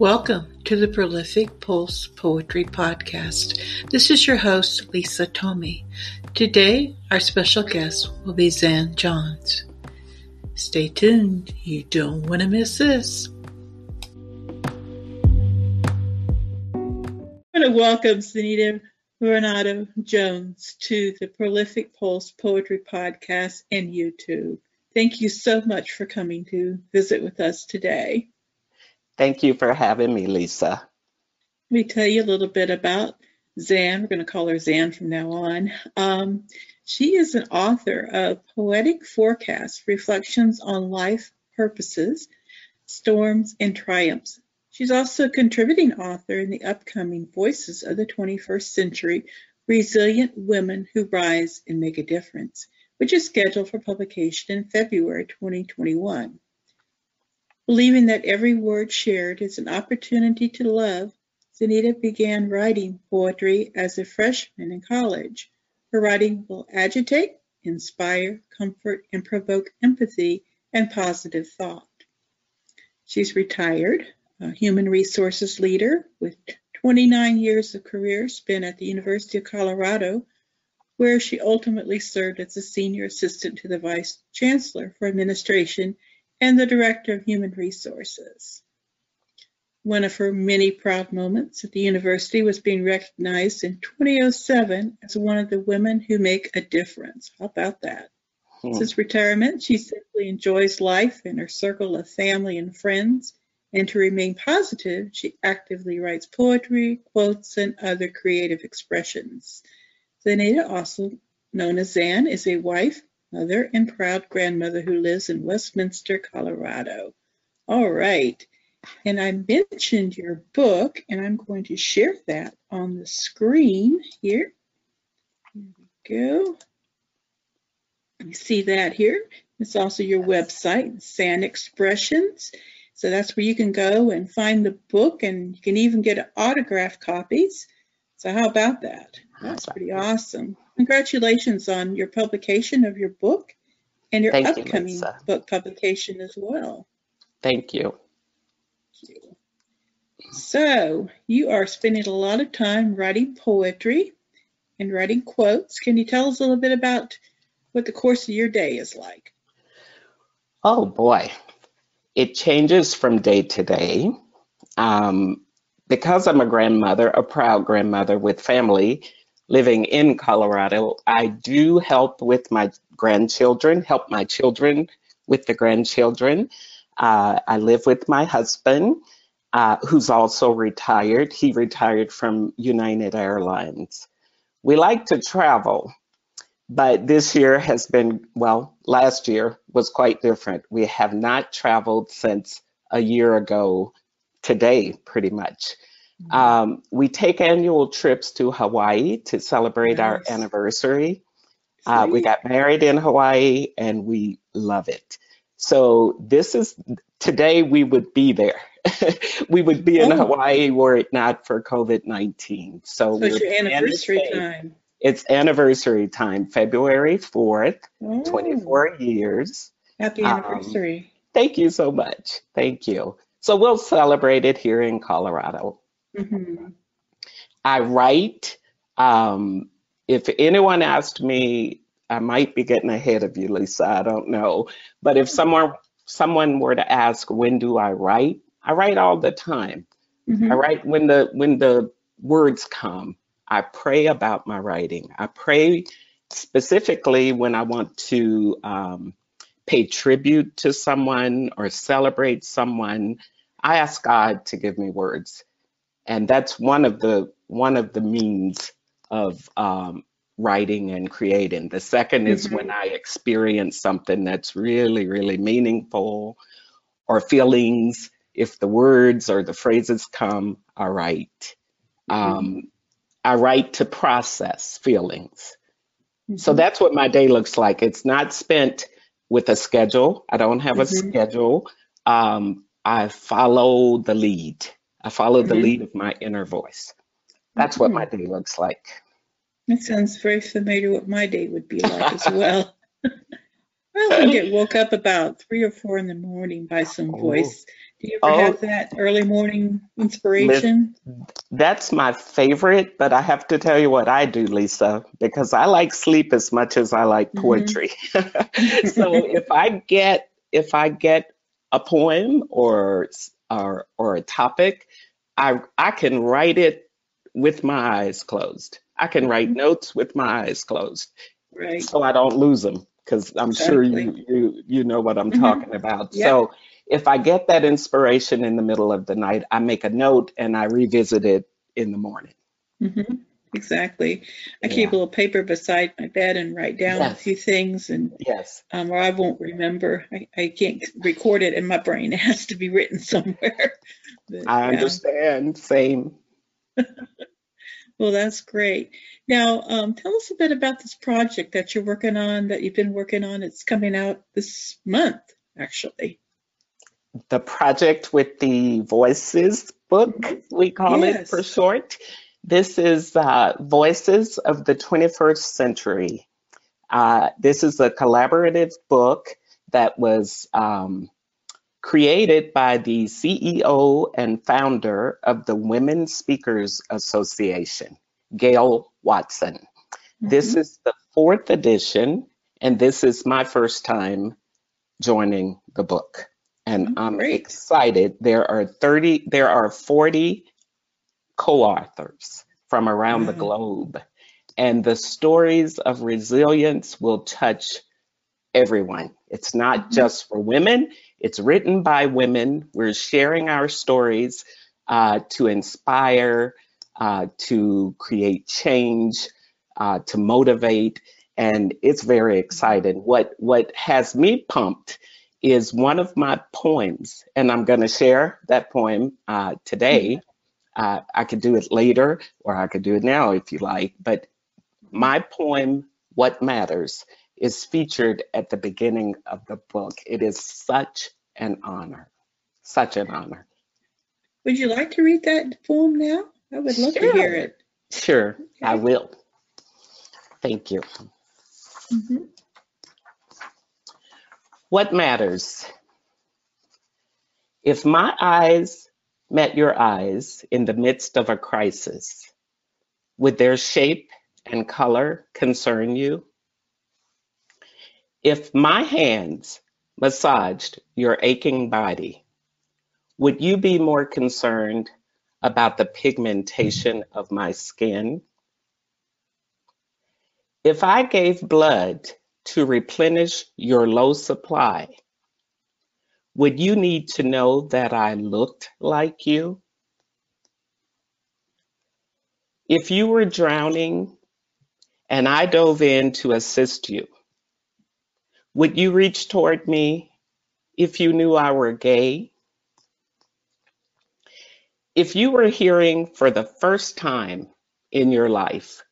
Welcome to the Prolific Pulse Poetry Podcast. This is your host, Lisa Tomei. Today, our special guest will be Zan Johns. Stay tuned. You don't want to miss this. I want to welcome Zanita Renato-Jones to the Prolific Pulse Poetry Podcast and YouTube. Thank you so much for coming to visit with us today. Thank you for having me, Lisa. Let me tell you a little bit about Zan. We're going to call her Zan from now on. She is an author of Poetic Forecasts, Reflections on Life, Purposes, Storms, and Triumphs. She's also a contributing author in the upcoming Voices of the 21st Century, Resilient Women Who Rise and Make a Difference, which is scheduled for publication in February 2021. Believing that every word shared is an opportunity to love, Zanita began writing poetry as a freshman in college. Her writing will agitate, inspire, comfort, and provoke empathy and positive thought. She's retired, a human resources leader with 29 years of career spent at the University of Colorado, where she ultimately served as a senior assistant to the Vice Chancellor for Administration and the Director of Human Resources. One of her many proud moments at the university was being recognized in 2007 as one of the women who make a difference. How about that? Since retirement, she simply enjoys life and her circle of family and friends. And to remain positive, she actively writes poetry, quotes, and other creative expressions. Zanita, also known as Zan, is a wife, mother, and proud grandmother who lives in Westminster, Colorado. All right. And I mentioned your book, and I'm going to share that on the screen here. Here we go. You see that here. It's also your website, Zan Expressions. So that's where you can go and find the book, and you can even get autographed copies. So how about that? That's pretty awesome. Congratulations on your publication of your book and your upcoming book publication as well. Thank you. Thank you. So you are spending a lot of time writing poetry and writing quotes. Can you tell us a little bit about what the course of your day is like? Oh boy, it changes from day to day. Because I'm a grandmother, a proud grandmother with family, living in Colorado, I do help with my grandchildren, help my children with the grandchildren. I live with my husband, who's also retired. He retired from United Airlines. We like to travel, but this year has been, well, last year was quite different. We have not traveled since a year ago today, pretty much. We take annual trips to Hawaii to celebrate our anniversary. We got married in Hawaii and we love it. So this is, today we would be there. We would be in Hawaii were it not for COVID-19. So it's your anniversary time. It's anniversary time, February 4th, 24 years. Happy anniversary. Thank you so much. Thank you. So we'll celebrate it here in Colorado. I write. If anyone asked me, I might be getting ahead of you, Lisa, I don't know. But if someone were to ask, when do I write all the time. I write when the words come. I pray about my writing. I pray specifically when I want to pay tribute to someone or celebrate someone. I ask God to give me words, and that's one of the means of writing and creating. The second is when I experience something that's really, really meaningful, or feelings. If the words or the phrases come, I write. I write to process feelings. So that's what my day looks like. It's not spent with a schedule. I don't have a schedule. I follow the lead. I follow the lead of my inner voice. That's what my day looks like. That sounds very familiar what my day would be like as well. I often get woke up about 3 or 4 in the morning by some voice Do you ever have that early morning inspiration? That's my favorite, but I have to tell you what I do, Lisa, because I like sleep as much as I like poetry. Mm-hmm. So if I get a poem or a topic, I can write it with my eyes closed. I can write notes with my eyes closed, right? So I don't lose them, because I'm sure you know what I'm talking about. Yeah. So if I get that inspiration in the middle of the night, I make a note and I revisit it in the morning. Mm-hmm. Exactly. I keep a little paper beside my bed and write down a few things, and or I won't remember. I can't record it in my brain. It has to be written somewhere. But, I understand. Same. Well, that's great. Now, tell us a bit about this project that you're working on, that you've been working on. It's coming out this month, actually. The project with the Voices book, we call it for short. This is Voices of the 21st Century. This is a collaborative book that was created by the CEO and founder of the Women Speakers Association, Gail Watson. Mm-hmm. This is the 4th edition, and this is my first time joining the book. And I'm excited. There are 40 co-authors from around the globe, and the stories of resilience will touch everyone. It's not just for women. It's written by women. We're sharing our stories to inspire, to create change, to motivate, and it's very exciting. What has me pumped is one of my poems, and I'm going to share that poem today. I could do it later, or I could do it now if you like, but my poem, What Matters, is featured at the beginning of the book. It is such an honor, such an honor. Would you like to read that poem now? I would love to hear it. Sure, okay. I will. Thank you. Mm-hmm. What matters? If my eyes met your eyes in the midst of a crisis, would their shape and color concern you? If my hands massaged your aching body, would you be more concerned about the pigmentation of my skin? If I gave blood to replenish your low supply, would you need to know that I looked like you? If you were drowning and I dove in to assist you, would you reach toward me if you knew I were gay? If you were hearing for the first time in your life,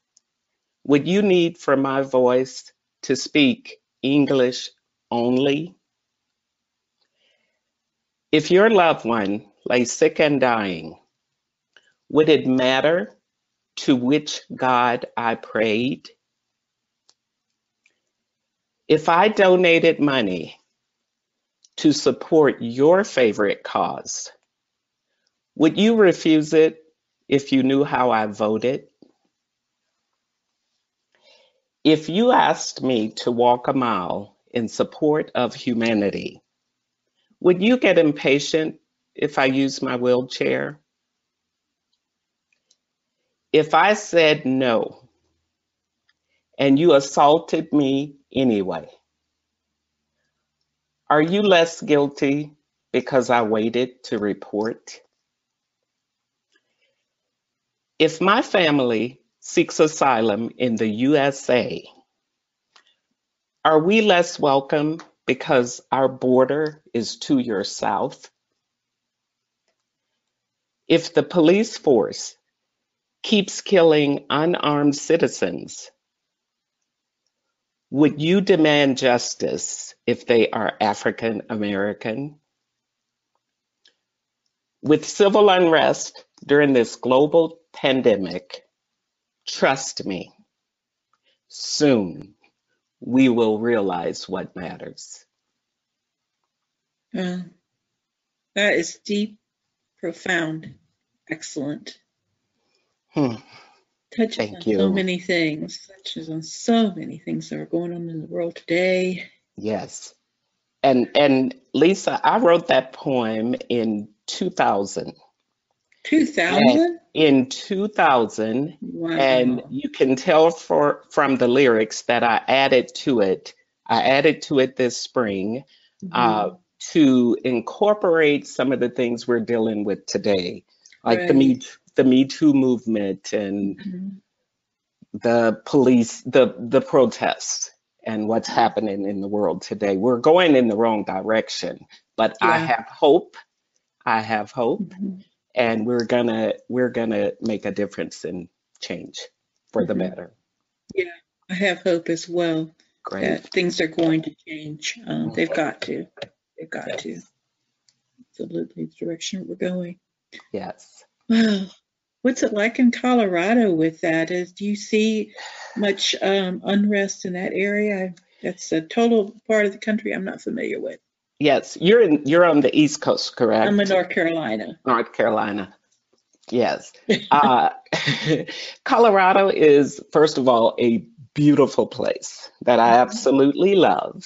would you need for my voice to speak English only? If your loved one lay sick and dying, would it matter to which God I prayed? If I donated money to support your favorite cause, would you refuse it if you knew how I voted? If you asked me to walk a mile in support of humanity, would you get impatient if I used my wheelchair? If I said no, and you assaulted me anyway, are you less guilty because I waited to report? If my family seeks asylum in the USA, are we less welcome because our border is to your south? If the police force keeps killing unarmed citizens, would you demand justice if they are African American? With civil unrest during this global pandemic, trust me, soon we will realize what matters. That is deep, profound, excellent. Touches Thank on you. So many things. Touches on so many things that are going on in the world today. Yes. And Lisa, I wrote that poem in 2000. 2000? In 2000. Wow. And you can tell from the lyrics that I added to it. I added to it this spring to incorporate some of the things we're dealing with today, like the Me Too movement and the police, the protests and what's happening in the world today. We're going in the wrong direction, but I have hope. I have hope. And we're gonna make a difference and change for the better. Yeah, I have hope as well. Great. That things are going to change. They've got to. They've got to. Absolutely, the direction we're going. Yes. Wow. What's it like in Colorado with that? Do you see much unrest in that area? That's a total part of the country I'm not familiar with. Yes, you're on the East Coast, correct? I'm in North Carolina. North Carolina, yes. Colorado is, first of all, a beautiful place that I absolutely love.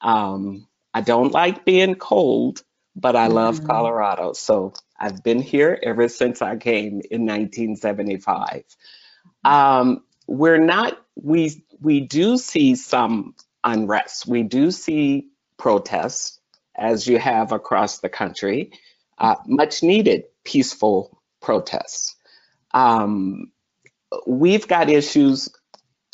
I don't like being cold, but I love Colorado. So I've been here ever since I came in 1975. We do see some unrest. We do see protests, as you have across the country, much needed peaceful protests. We've got issues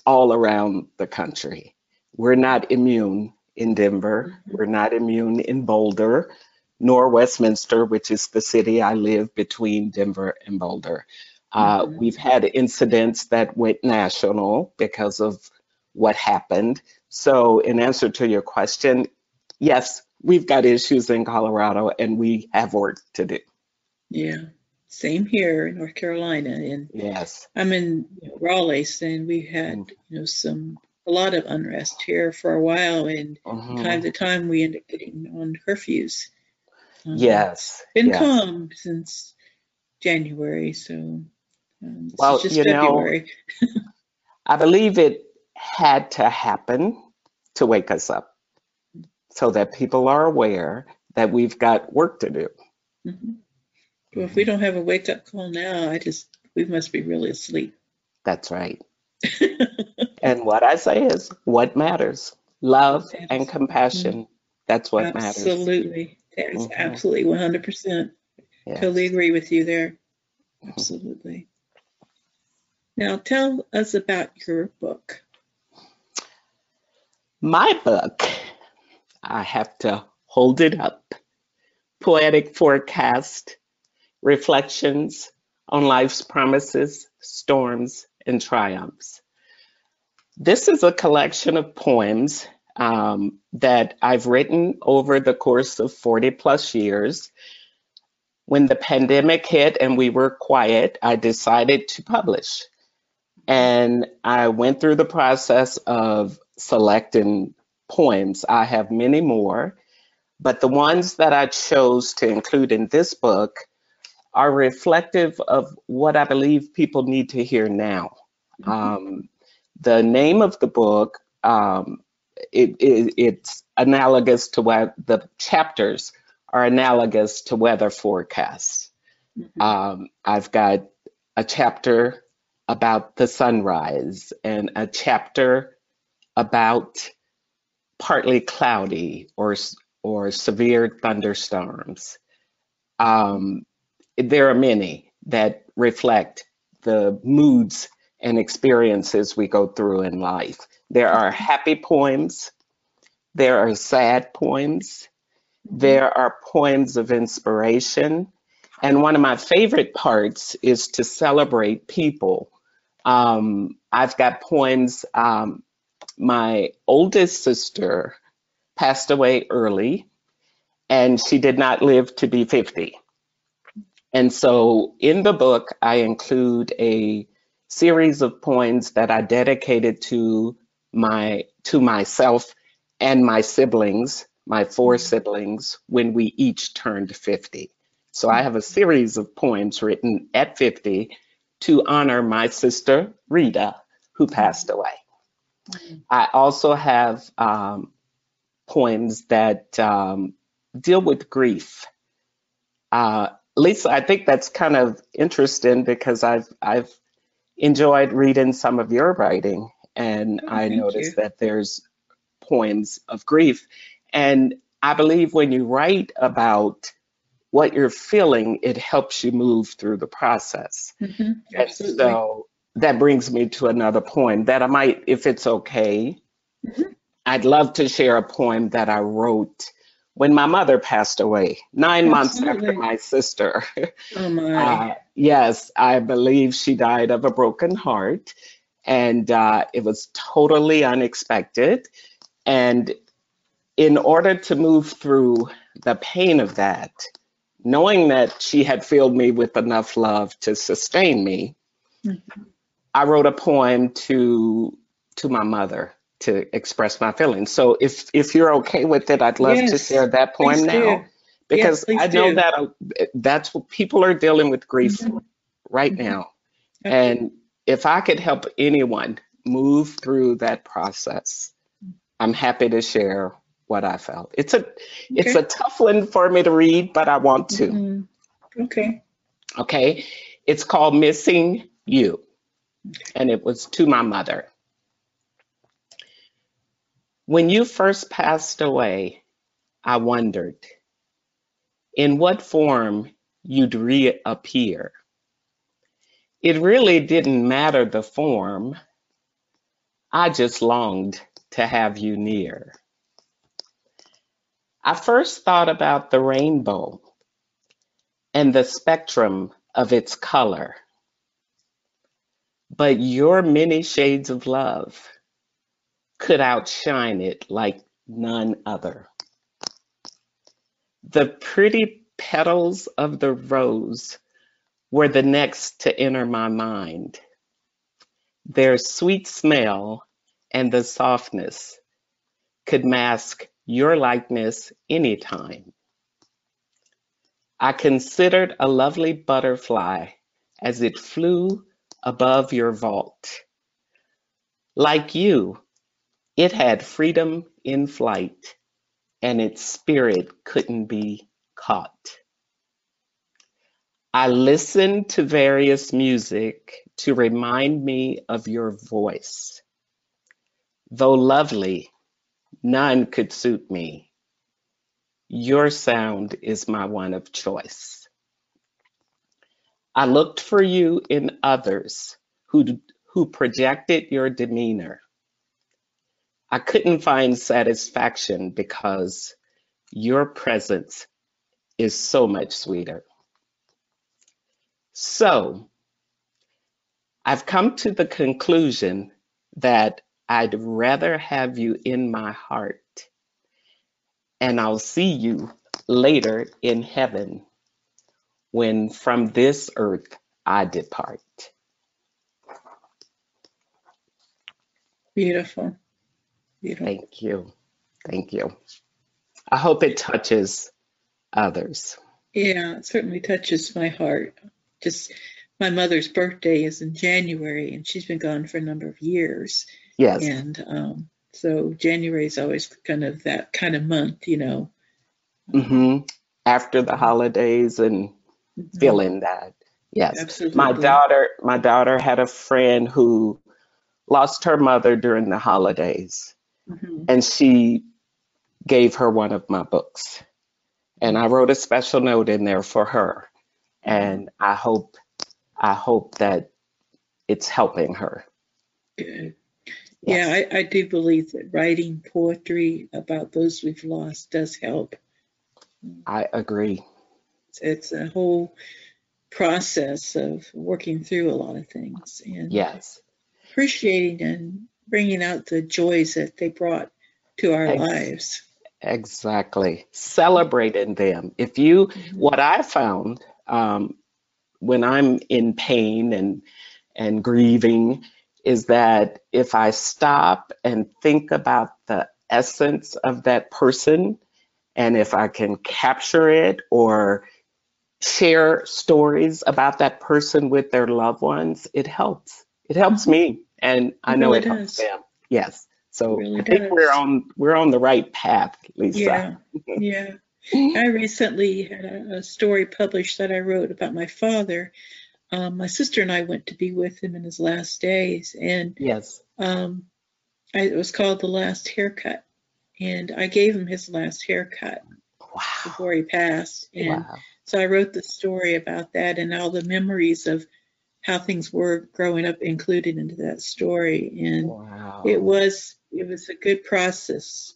all around the country. We're not immune in Denver, we're not immune in Boulder, nor Westminster, which is the city I live between Denver and Boulder. We've had incidents that went national because of what happened. So in answer to your question, yes, we've got issues in Colorado and we have work to do. Yeah, same here in North Carolina. And yes, I'm in Raleigh and we had a lot of unrest here for a while, and time to time we end up getting on curfews. Yes. It's been calm since January, so well, just February. I believe it had to happen to wake us up, so that people are aware that we've got work to do. Well, if we don't have a wake-up call now, we must be really asleep. That's right. And what I say is, what matters? Love and compassion. That's what matters. Absolutely. That's absolutely 100%. Yes. Totally agree with you there. Absolutely. Now, tell us about your book. My book. I have to hold it up. Poetic Forecast, Reflections on Life's Promises, Storms, and Triumphs. This is a collection of poems that I've written over the course of 40 plus years. When the pandemic hit and we were quiet, I decided to publish. And I went through the process of selecting poems. I have many more, but the ones that I chose to include in this book are reflective of what I believe people need to hear now. The name of the book, it's analogous to what the chapters are analogous to weather forecasts. I've got a chapter about the sunrise and a chapter about partly cloudy or severe thunderstorms. There are many that reflect the moods and experiences we go through in life. There are happy poems. There are sad poems. There are poems of inspiration. And one of my favorite parts is to celebrate people. I've got poems. My oldest sister passed away early and she did not live to be 50. And so in the book, I include a series of poems that I dedicated to myself and my siblings, my four siblings when we each turned 50. So I have a series of poems written at 50 to honor my sister, Rita, who passed away. I also have poems that deal with grief. Lisa, I think that's kind of interesting because I've enjoyed reading some of your writing, and I noticed that there's poems of grief. And I believe when you write about what you're feeling, it helps you move through the process. And so that brings me to another poem that I might, if it's okay, I'd love to share a poem that I wrote when my mother passed away, 9 months after my sister. Oh my. Yes, I believe she died of a broken heart, and it was totally unexpected. And in order to move through the pain of that, knowing that she had filled me with enough love to sustain me, I wrote a poem to my mother to express my feelings. So if you're okay with it, I'd love to share that poem now, because I know that that's what people are dealing with, grief right now. And if I could help anyone move through that process, I'm happy to share what I felt. It's a tough one for me to read, but I want to. Okay, it's called Missing You, and it was to my mother. When you first passed away, I wondered in what form you'd reappear. It really didn't matter the form. I just longed to have you near. I first thought about the rainbow and the spectrum of its color, but your many shades of love could outshine it like none other. The pretty petals of the rose were the next to enter my mind, their sweet smell and the softness could mask your likeness anytime. I considered a lovely butterfly as it flew above your vault. Like you, it had freedom in flight, and its spirit couldn't be caught. I listened to various music to remind me of your voice. Though lovely, none could suit me. Your sound is my one of choice. I looked for you in others who projected your demeanor. I couldn't find satisfaction because your presence is so much sweeter. So I've come to the conclusion that I'd rather have you in my heart, and I'll see you later in heaven when from this earth I depart. Beautiful. Beautiful. Thank you. Thank you. I hope it touches others. Yeah, it certainly touches my heart. Just my mother's birthday is in January, and she's been gone for a number of years. Yes. And so January is always kind of that kind of month, you know. After the holidays and feeling that. Yes. Absolutely. My daughter had a friend who lost her mother during the holidays, and she gave her one of my books. And I wrote a special note in there for her. And I hope that it's helping her. Good. Yes. Yeah, I do believe that writing poetry about those we've lost does help. I agree. It's a whole process of working through a lot of things and appreciating and bringing out the joys that they brought to our lives. Exactly. Celebrating them. If you, what I found when I'm in pain and grieving, is that if I stop and think about the essence of that person And if I can capture it or share stories about that person with their loved ones, it helps. It helps me, and I know it helps them. Yes. So really I think we're on the right path, Lisa. Yeah, yeah. I recently had a story published that I wrote about my father. My sister and I went to be with him in his last days, and yes, it was called The Last Haircut, and I gave him his last haircut before he passed, and so I wrote the story about that and all the memories of how things were growing up included into that story, and it was a good process.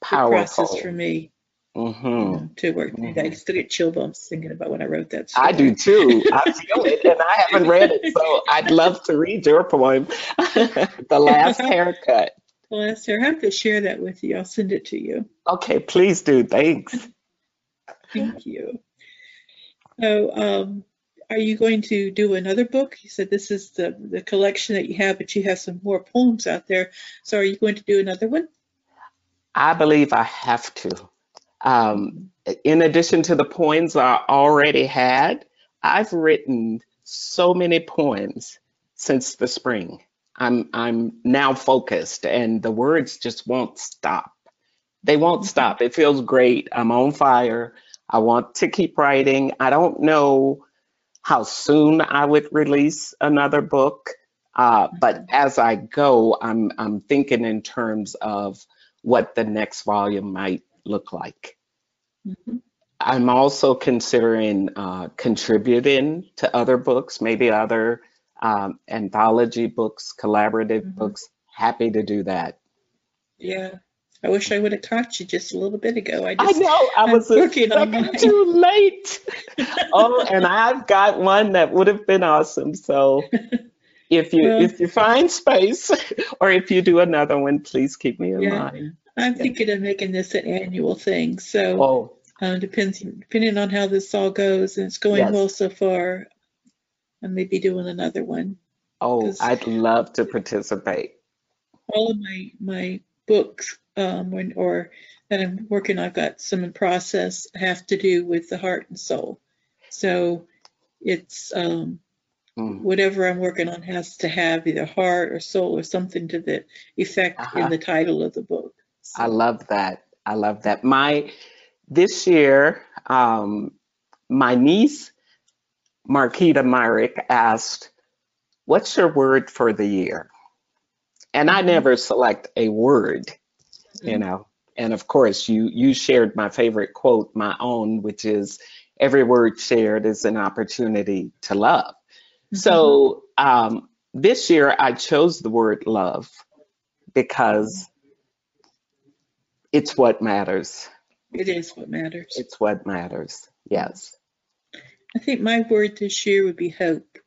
Powerful. Good process for me. Mm-hmm. You know, to work through that. I still get chill bumps thinking about when I wrote that story. I do too. I feel it, and I haven't read it, so I'd love to read your poem, The Last Haircut. The Last Haircut. I have to share that with you. I'll send it to you. Okay, please do. Thanks. Thank you. So, are you going to do another book? You said this is the collection that you have, but you have some more poems out there. So, are you going to do another one? I believe I have to. In addition to the poems I already had, I've written so many poems since the spring. I'm now focused, and the words just won't stop. They won't stop. It feels great. I'm on fire. I want to keep writing. I don't know how soon I would release another book, but as I go, I'm thinking in terms of what the next volume might look like. Mm-hmm. I'm also considering contributing to other books, maybe other anthology books, collaborative books. Happy to do that. Yeah, I wish I would have caught you just a little bit ago. I was working on mine. Too late. Oh, and I've got one that would have been awesome. So if you find space, or if you do another one, please keep me in mind. I'm thinking of making this an annual thing, so depending on how this all goes, and it's going well so far, I may be doing another one. Oh, I'd love to participate. All of my books that I'm working on, I've got some in process, have to do with the heart and soul. So it's whatever I'm working on has to have either heart or soul or something to the effect in the title of the book. I love that. I love that. This year, my niece, Marquita Myrick, asked, "What's your word for the year?" And I never select a word, you know. And of course, you shared my favorite quote, my own, which is, "Every word shared is an opportunity to love." Mm-hmm. So this year, I chose the word love because it's what matters. It is what matters. It's what matters, yes. I think my word this year would be hope.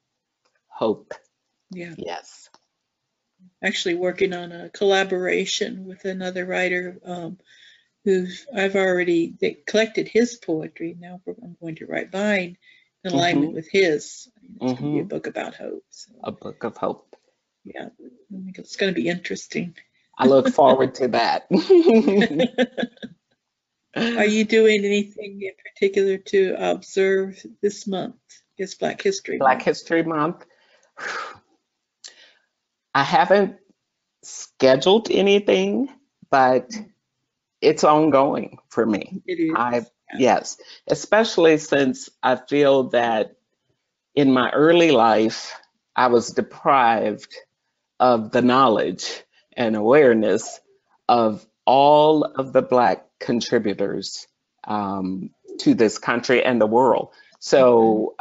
Hope. Yeah. Yes. Actually working on a collaboration with another writer who collected his poetry. Now I'm going to write mine in alignment with his. It's going to be a book about hope. So. A book of hope. Yeah, I think it's going to be interesting. I look forward to that. Are you doing anything in particular to observe this month? It's Black History Month. Black History Month. I haven't scheduled anything, but it's ongoing for me. It is. Yes, especially since I feel that in my early life, I was deprived of the knowledge and awareness of all of the Black contributors to this country and the world. So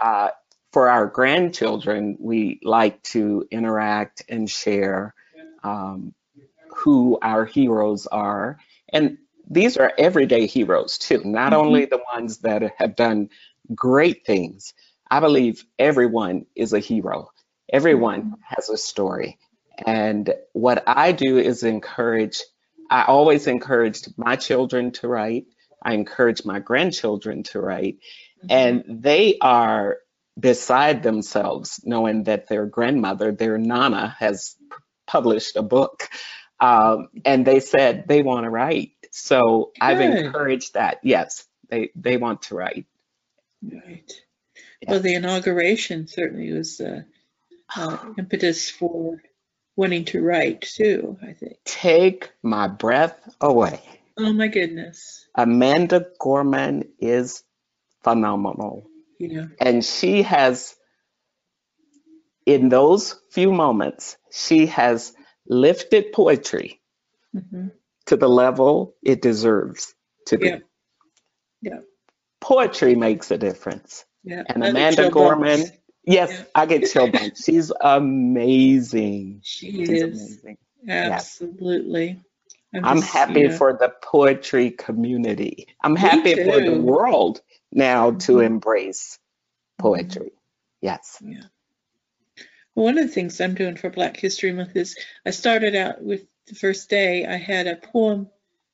for our grandchildren, we like to interact and share who our heroes are. And these are everyday heroes too, not only the ones that have done great things. I believe everyone is a hero. Everyone has a story. And what I do is I always encouraged my children to write. I encourage my grandchildren to write. And they are beside themselves knowing that their grandmother, their nana, has published a book. And they said they want to write. So good. I've encouraged that. Yes, they want to write. Right. Yeah. Well, the inauguration certainly was impetus for wanting to write too, I think. Take my breath away. Oh my goodness. Amanda Gorman is phenomenal. Yeah. And she has, in those few moments, she has lifted poetry to the level it deserves to be. Yeah. Yeah. Poetry makes a difference. Yeah. And Amanda Gorman, yes, yeah. I get chill bumps. She's amazing. She's amazing. Absolutely. Yeah. I'm just, happy for the poetry community. I'm happy for the world now to embrace poetry. Yes. Yeah. One of the things I'm doing for Black History Month is I started out with the first day I had a poem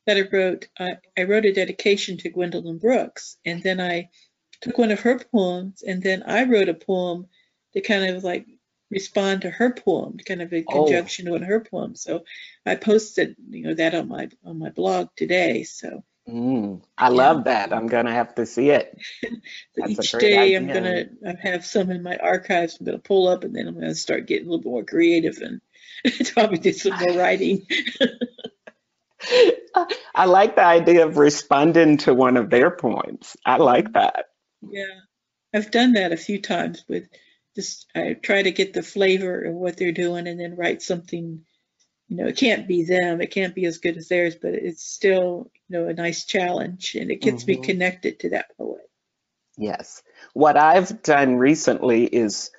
that I wrote. I wrote a dedication to Gwendolyn Brooks, and then I took one of her poems, and then I wrote a poem that kind of like respond to her poem, kind of in conjunction with her poem. So I posted, you know, that on my blog today. So I love that. I'm gonna have to see it. Each day I'm gonna have some in my archives. I'm gonna pull up, and then I'm gonna start getting a little more creative and probably do some more writing. I like the idea of responding to one of their poems. I like that. Yeah, I've done that a few times with just, I try to get the flavor of what they're doing and then write something, you know, it can't be them, it can't be as good as theirs, but it's still, you know, a nice challenge, and it gets me connected to that poet. Yes. What I've done recently is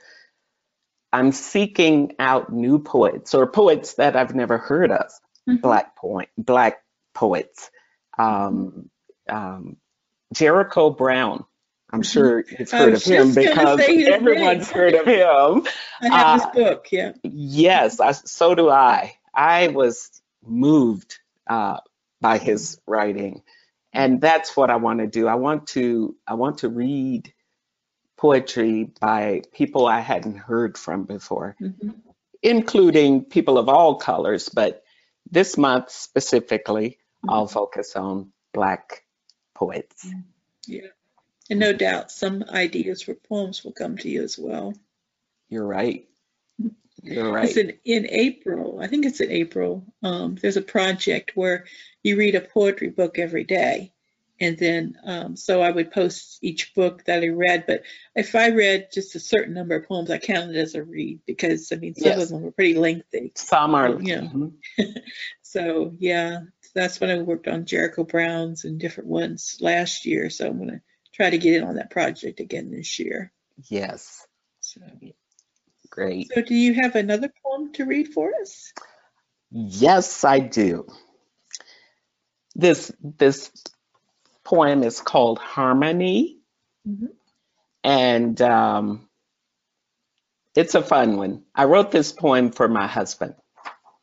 I'm seeking out new poets or poets that I've never heard of, Black poets. Jericho Brown. I'm sure you've heard of him because everyone's heard of him. I have his book, yeah. Yes, so do I. I was moved by his writing, and that's what I want to do. I want to read poetry by people I hadn't heard from before, including people of all colors. But this month specifically, I'll focus on Black poets. Yeah. And no doubt some ideas for poems will come to you as well. You're right. You're right. It's in April, I think it's in April, there's a project where you read a poetry book every day. And then, so I would post each book that I read. But if I read just a certain number of poems, I count it as a read because, I mean, some of them were pretty lengthy. Some are. You know. So, yeah, that's when I worked on Jericho Brown's and different ones last year. So I'm going to try to get in on that project again this year. Yes. So. Great. So do you have another poem to read for us? Yes, I do. This poem is called Harmony, and it's a fun one. I wrote this poem for my husband.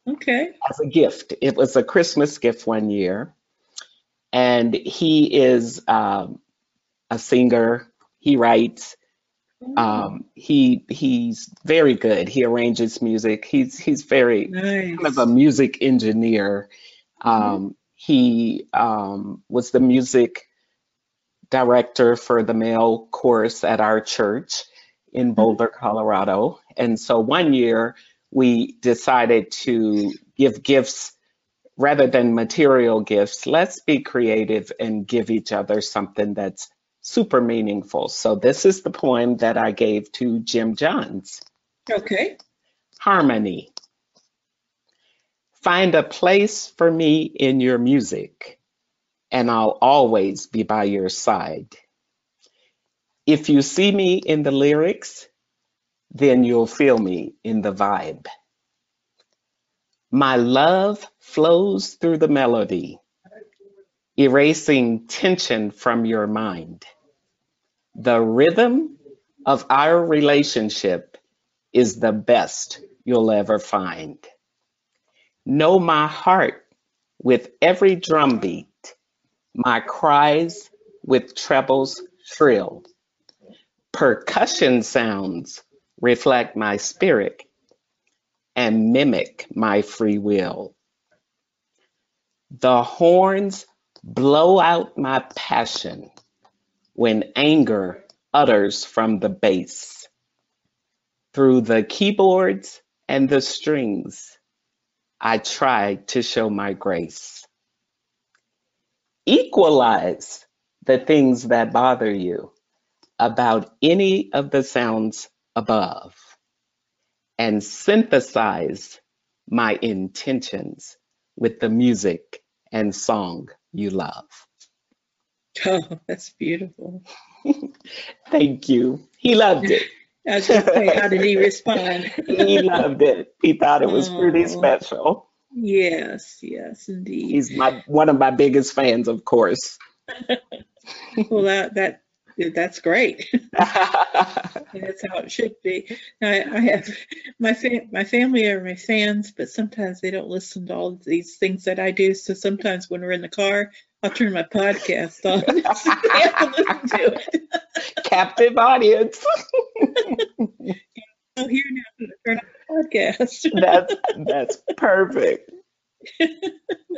Okay. As a gift. It was a Christmas gift one year, and he is a singer. He writes. He's very good. He arranges music. He's very kind of a music engineer. He was the music director for the male chorus at our church in Boulder, Colorado. And so one year we decided to give gifts rather than material gifts. Let's be creative and give each other something that's super meaningful. So this is the poem that I gave to Jim Johns. Okay. Harmony. Find a place for me in your music, and I'll always be by your side. If you see me in the lyrics, then you'll feel me in the vibe. My love flows through the melody, erasing tension from your mind. The rhythm of our relationship is the best you'll ever find. Know my heart with every drumbeat, my cries with trebles shrill. Percussion sounds reflect my spirit and mimic my free will. The horns blow out my passion when anger utters from the bass. Through the keyboards and the strings, I try to show my grace. Equalize the things that bother you about any of the sounds above, and synthesize my intentions with the music and song you love. Oh, that's beautiful. Thank you. He loved it. I was just saying, how did he respond? He loved it. He thought it was pretty special. Yes, yes, indeed. He's one of my biggest fans, of course. Well, that's great. That's how it should be. I have my family are my fans, but sometimes they don't listen to all of these things that I do. So sometimes when we're in the car, I'll turn my podcast on. Listen to it. Captive audience. I'm here now. Turn on the podcast. That's perfect.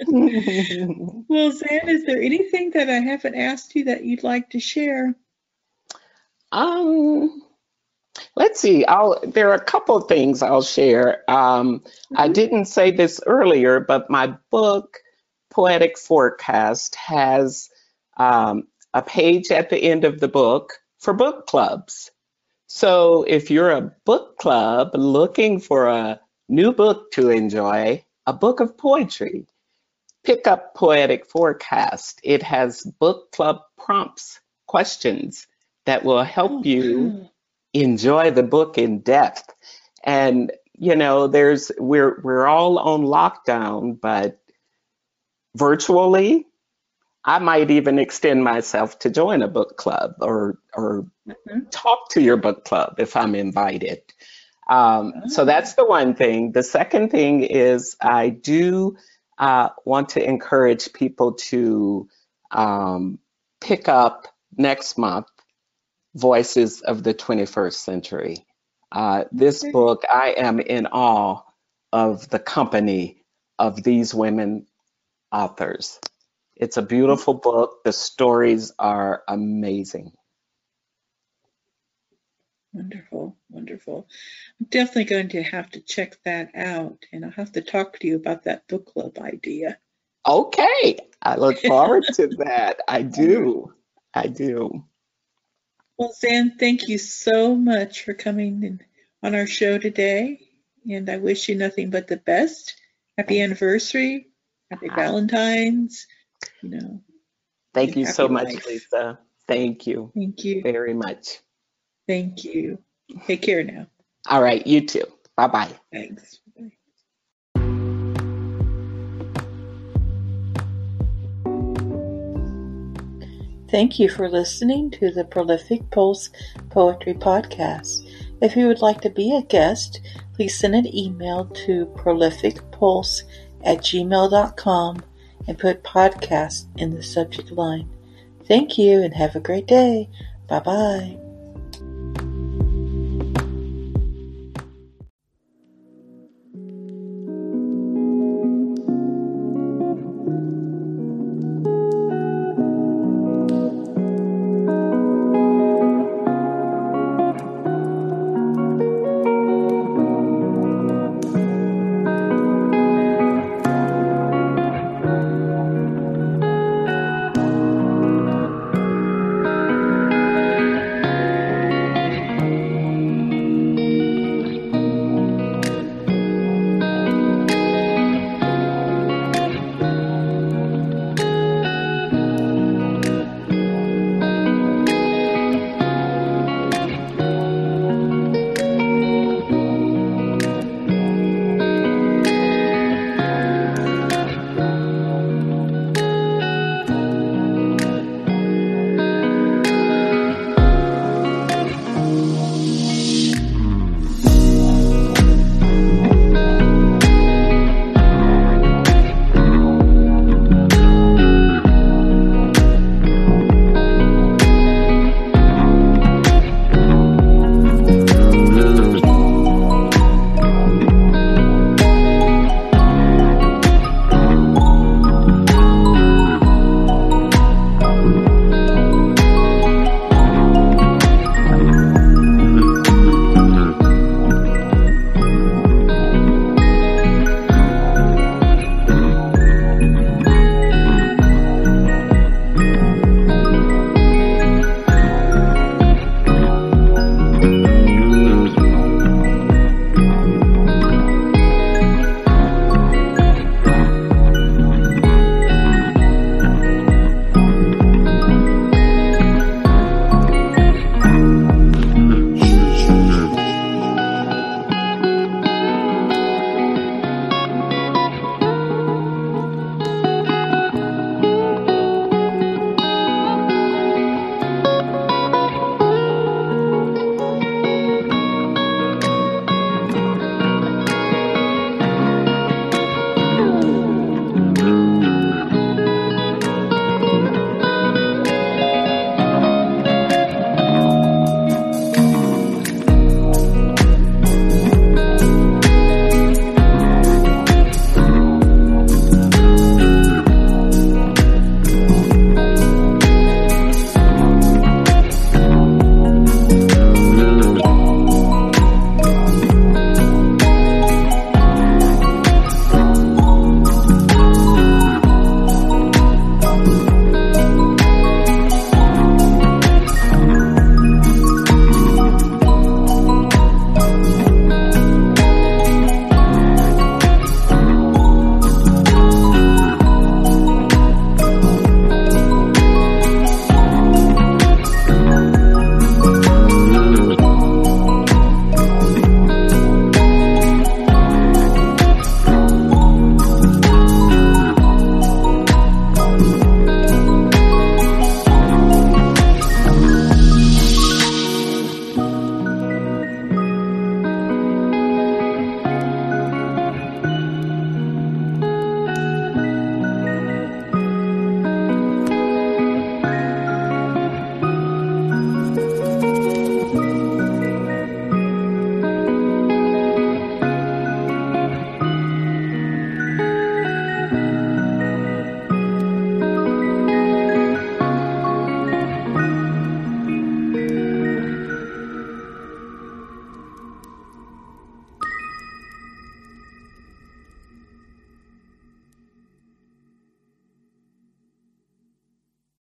Well, Zan, is there anything that I haven't asked you that you'd like to share? Let's see. There are a couple of things I'll share. I didn't say this earlier, but my book, Poetic Forecast, has a page at the end of the book for book clubs. So if you're a book club looking for a new book to enjoy, a book of poetry, pick up Poetic Forecast. It has book club prompts, questions that will help you enjoy the book in depth. And you know, we're all on lockdown, but virtually, I might even extend myself to join a book club or talk to your book club if I'm invited. So that's the one thing. The second thing is I do want to encourage people to pick up next month, Voices of the 21st Century. This book, I am in awe of the company of these women authors. It's a beautiful book. The stories are amazing. Wonderful, wonderful. I'm definitely going to have to check that out, and I'll have to talk to you about that book club idea. Okay, I look forward to that. I do. Well, Zan, thank you so much for coming on our show today, and I wish you nothing but the best. Happy anniversary, happy Valentine's, you know. Thank you so much, Lisa. Thank you. Thank you very much. Thank you. Take care now. All right, you too. Bye-bye. Thanks. Bye. Thank you for listening to the Prolific Pulse Poetry Podcast. If you would like to be a guest, please send an email to prolificpulse@gmail.com and put podcast in the subject line. Thank you and have a great day. Bye-bye.